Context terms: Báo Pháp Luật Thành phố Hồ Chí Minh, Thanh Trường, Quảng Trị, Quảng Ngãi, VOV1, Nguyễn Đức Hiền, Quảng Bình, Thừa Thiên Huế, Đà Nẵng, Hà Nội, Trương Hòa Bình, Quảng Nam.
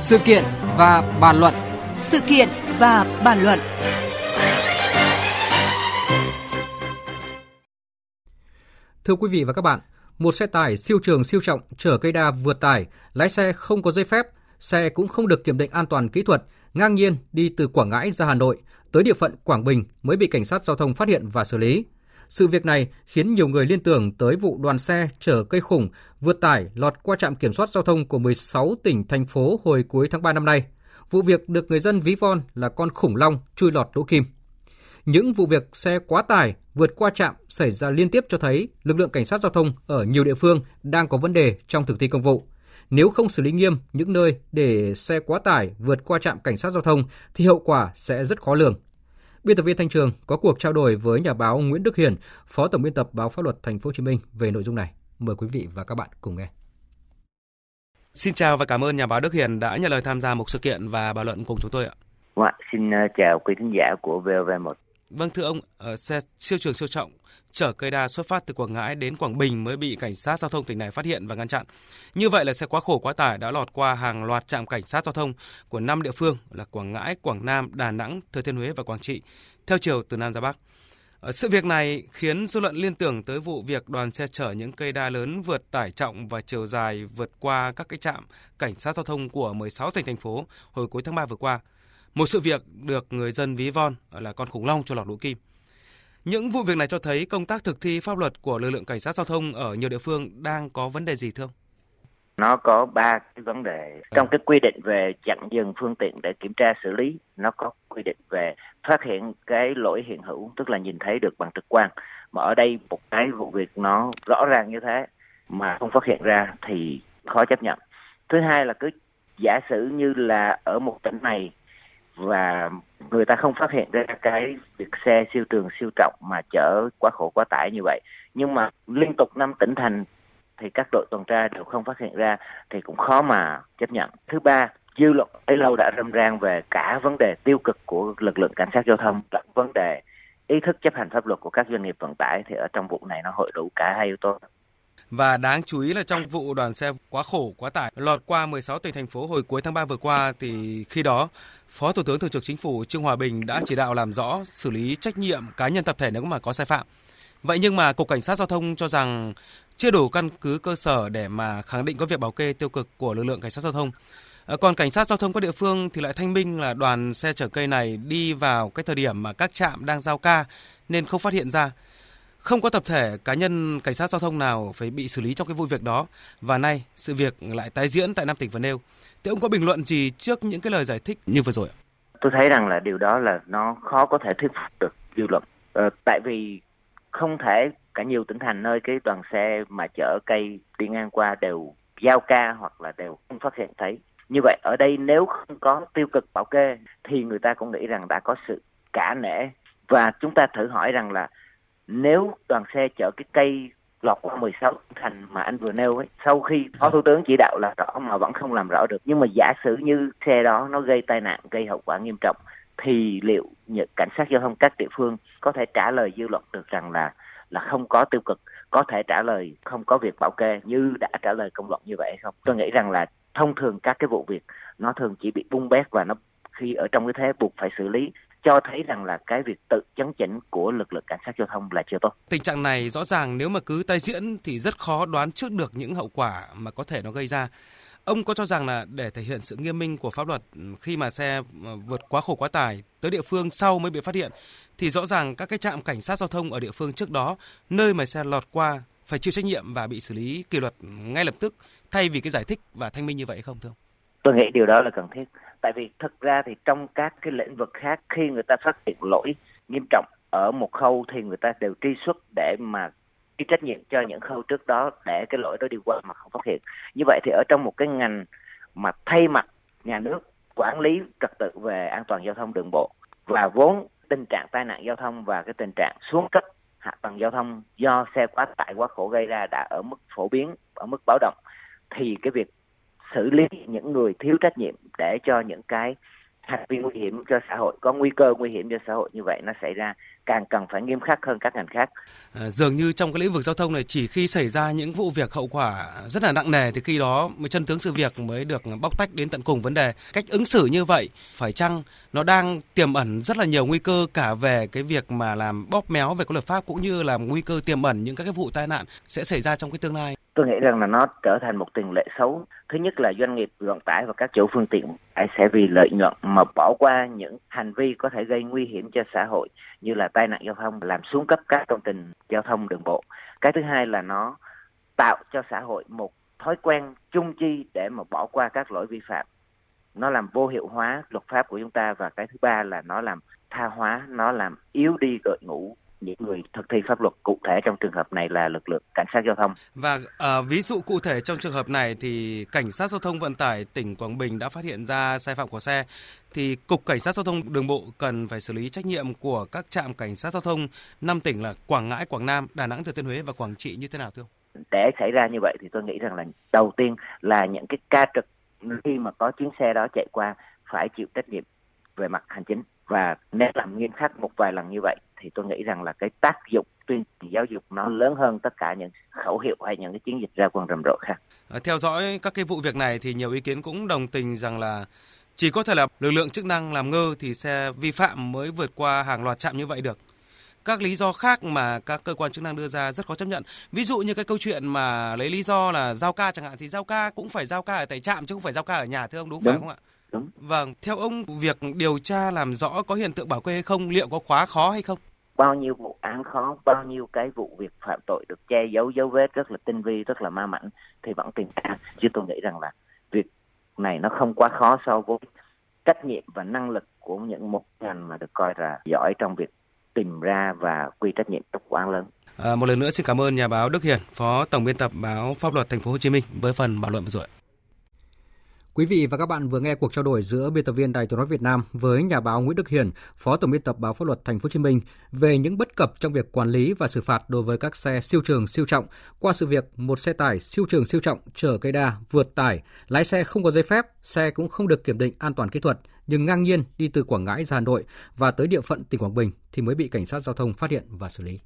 Sự kiện và bàn luận. Sự kiện và bàn luận. Thưa quý vị và các bạn, một xe tải siêu trường siêu trọng chở cây đa vượt tải, lái xe không có giấy phép, xe cũng không được kiểm định an toàn kỹ thuật, ngang nhiên đi từ Quảng Ngãi ra Hà Nội, tới địa phận Quảng Bình mới bị cảnh sát giao thông phát hiện và xử lý. Sự việc này khiến nhiều người liên tưởng tới vụ đoàn xe chở cây khủng vượt tải lọt qua trạm kiểm soát giao thông của 16 tỉnh, thành phố hồi cuối tháng 3 năm nay. Vụ việc được người dân ví von là con khủng long chui lọt lỗ kim. Những vụ việc xe quá tải vượt qua trạm xảy ra liên tiếp cho thấy lực lượng cảnh sát giao thông ở nhiều địa phương đang có vấn đề trong thực thi công vụ. Nếu không xử lý nghiêm những nơi để xe quá tải vượt qua trạm cảnh sát giao thông thì hậu quả sẽ rất khó lường. Biên tập viên Thanh Trường có cuộc trao đổi với nhà báo Nguyễn Đức Hiền, Phó Tổng biên tập Báo Pháp Luật Thành phố Hồ Chí Minh về nội dung này. Mời quý vị và các bạn cùng nghe. Xin chào và cảm ơn nhà báo Đức Hiền đã nhận lời tham gia một sự kiện và bàn luận cùng chúng tôi ạ. Xin chào quý khán giả của VOV1. Vâng thưa ông, xe siêu trường siêu trọng chở cây đa xuất phát từ Quảng Ngãi đến Quảng Bình mới bị cảnh sát giao thông tỉnh này phát hiện và ngăn chặn. Như vậy là xe quá khổ quá tải đã lọt qua hàng loạt trạm cảnh sát giao thông của 5 địa phương là Quảng Ngãi, Quảng Nam, Đà Nẵng, Thừa Thiên Huế và Quảng Trị theo chiều từ Nam ra Bắc. Sự việc này khiến dư luận liên tưởng tới vụ việc đoàn xe chở những cây đa lớn vượt tải trọng và chiều dài vượt qua các cái trạm cảnh sát giao thông của 16 tỉnh, thành phố hồi cuối tháng 3 vừa qua. Một sự việc được người dân ví von là con khủng long chui lọt lỗ kim. Những vụ việc này cho thấy công tác thực thi pháp luật của lực lượng cảnh sát giao thông ở nhiều địa phương đang có vấn đề gì thưa ông? Nó có 3 cái vấn đề. Trong cái quy định về chặn dừng phương tiện để kiểm tra xử lý, nó có quy định về phát hiện cái lỗi hiện hữu, tức là nhìn thấy được bằng trực quan. Mà ở đây một cái vụ việc nó rõ ràng như thế mà không phát hiện ra thì khó chấp nhận. Thứ hai là cứ giả sử như là ở một tỉnh này và người ta không phát hiện ra cái việc xe siêu trường siêu trọng mà chở quá khổ quá tải như vậy. Nhưng mà liên tục 5 tỉnh thành thì các đội tuần tra đều không phát hiện ra thì cũng khó mà chấp nhận. Thứ ba, dư luận ấy lâu đã râm ran về cả vấn đề tiêu cực của lực lượng cảnh sát giao thông lẫn vấn đề ý thức chấp hành pháp luật của các doanh nghiệp vận tải, thì ở trong vụ này nó hội đủ cả hai yếu tố. Và đáng chú ý là trong vụ đoàn xe quá khổ quá tải lọt qua 16 tỉnh, thành phố hồi cuối tháng 3 vừa qua thì khi đó Phó Thủ tướng Thường trực Chính phủ Trương Hòa Bình đã chỉ đạo làm rõ, xử lý trách nhiệm cá nhân tập thể nếu mà có sai phạm. Vậy nhưng mà Cục Cảnh sát Giao thông cho rằng chưa đủ căn cứ cơ sở để mà khẳng định có việc bảo kê tiêu cực của lực lượng cảnh sát giao thông. Còn cảnh sát giao thông các địa phương thì lại thanh minh là đoàn xe chở cây này đi vào cái thời điểm mà các trạm đang giao ca nên không phát hiện ra. Không có tập thể cá nhân cảnh sát giao thông nào phải bị xử lý trong cái vụ việc đó. Và nay sự việc lại tái diễn tại 5 tỉnh vừa nêu. Thế ông có bình luận gì trước những cái lời giải thích như vừa rồi ạ? Tôi thấy rằng là điều đó là nó khó có thể thuyết phục được dư luận. Tại vì không thể cả nhiều tỉnh thành nơi cái đoàn xe mà chở cây đi ngang qua đều giao ca hoặc là đều không phát hiện thấy. Như vậy ở đây nếu không có tiêu cực bảo kê thì người ta cũng nghĩ rằng đã có sự cả nể. Và chúng ta thử hỏi rằng là nếu đoàn xe chở cái cây lọt qua 16 thành mà anh vừa nêu ấy, sau khi Phó Thủ tướng chỉ đạo là rõ mà vẫn không làm rõ được, nhưng mà giả sử như xe đó nó gây tai nạn, gây hậu quả nghiêm trọng, thì liệu những cảnh sát giao thông các địa phương có thể trả lời dư luận được rằng là không có tiêu cực, có thể trả lời không có việc bảo kê như đã trả lời công luận như vậy hay không? Tôi nghĩ rằng là thông thường các cái vụ việc nó thường chỉ bị bung bét và nó khi ở trong cái thế buộc phải xử lý, cho thấy rằng là cái việc tự chấn chỉnh của lực lượng cảnh sát giao thông là chưa tốt. Tình trạng này rõ ràng nếu mà cứ tái diễn thì rất khó đoán trước được những hậu quả mà có thể nó gây ra. Ông có cho rằng là để thể hiện sự nghiêm minh của pháp luật khi mà xe vượt quá khổ quá tải tới địa phương sau mới bị phát hiện thì rõ ràng các cái trạm cảnh sát giao thông ở địa phương trước đó nơi mà xe lọt qua phải chịu trách nhiệm và bị xử lý kỷ luật ngay lập tức thay vì cái giải thích và thanh minh như vậy không thưa ông? Tôi nghĩ điều đó là cần thiết. Tại vì thực ra thì trong các cái lĩnh vực khác khi người ta phát hiện lỗi nghiêm trọng ở một khâu thì người ta đều truy xuất để mà truy trách nhiệm cho những khâu trước đó để cái lỗi đó đi qua mà không phát hiện. Như vậy thì ở trong một cái ngành mà thay mặt nhà nước quản lý trật tự về an toàn giao thông đường bộ và vốn tình trạng tai nạn giao thông và cái tình trạng xuống cấp hạ tầng giao thông do xe quá tải quá khổ gây ra đã ở mức phổ biến, ở mức báo động thì cái việc xử lý những người thiếu trách nhiệm để cho những cái hành vi nguy hiểm cho xã hội, có nguy cơ nguy hiểm cho xã hội như vậy nó xảy ra càng cần phải nghiêm khắc hơn các ngành khác. Dường như trong cái lĩnh vực giao thông này, chỉ khi xảy ra những vụ việc hậu quả rất là nặng nề thì khi đó mới chân tướng sự việc mới được bóc tách đến tận cùng vấn đề. Cách ứng xử như vậy phải chăng nó đang tiềm ẩn rất là nhiều nguy cơ cả về cái việc mà làm bóp méo về cái luật pháp cũng như là nguy cơ tiềm ẩn những các cái vụ tai nạn sẽ xảy ra trong cái tương lai? Tôi nghĩ rằng là nó trở thành một tiền lệ xấu. Thứ nhất là doanh nghiệp vận tải và các chủ phương tiện sẽ vì lợi nhuận mà bỏ qua những hành vi có thể gây nguy hiểm cho xã hội như là tai nạn giao thông, làm xuống cấp các công trình giao thông đường bộ. Cái thứ hai là nó tạo cho xã hội một thói quen chung chi để mà bỏ qua các lỗi vi phạm. Nó làm vô hiệu hóa luật pháp của chúng ta, và cái thứ ba là nó làm tha hóa, nó làm yếu đi đội ngũ những người thực thi pháp luật, cụ thể trong trường hợp này là lực lượng cảnh sát giao thông. Và ví dụ cụ thể trong trường hợp này thì cảnh sát giao thông vận tải tỉnh Quảng Bình đã phát hiện ra sai phạm của xe, thì Cục Cảnh sát giao thông đường bộ cần phải xử lý trách nhiệm của các trạm cảnh sát giao thông 5 tỉnh là Quảng Ngãi, Quảng Nam, Đà Nẵng, Thừa Thiên Huế và Quảng Trị như thế nào thưa ông? Để xảy ra như vậy thì tôi nghĩ rằng là đầu tiên là những cái ca trực khi mà có chuyến xe đó chạy qua phải chịu trách nhiệm về mặt hành chính, và nếu làm nghiêm khắc một vài lần như vậy thì tôi nghĩ rằng là cái tác dụng tuyên truyền giáo dục nó lớn hơn tất cả những khẩu hiệu hay những cái chiến dịch ra quân rầm rộ khác. Theo dõi các cái vụ việc này thì nhiều ý kiến cũng đồng tình rằng là chỉ có thể là lực lượng chức năng làm ngơ thì xe vi phạm mới vượt qua hàng loạt trạm như vậy được. Các lý do khác mà các cơ quan chức năng đưa ra rất khó chấp nhận. Ví dụ như cái câu chuyện mà lấy lý do là giao ca chẳng hạn, thì giao ca cũng phải giao ca ở tại trạm chứ không phải giao ca ở nhà thưa ông, đúng phải không ạ? Đúng. Vâng, theo ông việc điều tra làm rõ có hiện tượng bảo kê hay không, liệu có quá khó hay không? Bao nhiêu vụ án khó, bao nhiêu cái vụ việc phạm tội được che giấu dấu vết rất là tinh vi, rất là ma mãnh thì vẫn tìm ra. Chứ tôi nghĩ rằng là việc này nó không quá khó so với trách nhiệm và năng lực của những một ngành mà được coi là giỏi trong việc tìm ra và quy trách nhiệm các vụ án lớn. Một lần nữa xin cảm ơn nhà báo Đức Hiền, Phó Tổng biên tập báo Pháp Luật Thành phố Hồ Chí Minh với phần bàn luận vừa rồi. Quý vị và các bạn vừa nghe cuộc trao đổi giữa biên tập viên Đài Tiếng nói Việt Nam với nhà báo Nguyễn Đức Hiền, Phó Tổng biên tập báo Pháp Luật Thành phố Hồ Chí Minh về những bất cập trong việc quản lý và xử phạt đối với các xe siêu trường siêu trọng qua sự việc một xe tải siêu trường siêu trọng chở cây đa vượt tải, lái xe không có giấy phép, xe cũng không được kiểm định an toàn kỹ thuật nhưng ngang nhiên đi từ Quảng Ngãi ra Hà Nội và tới địa phận tỉnh Quảng Bình thì mới bị cảnh sát giao thông phát hiện và xử lý.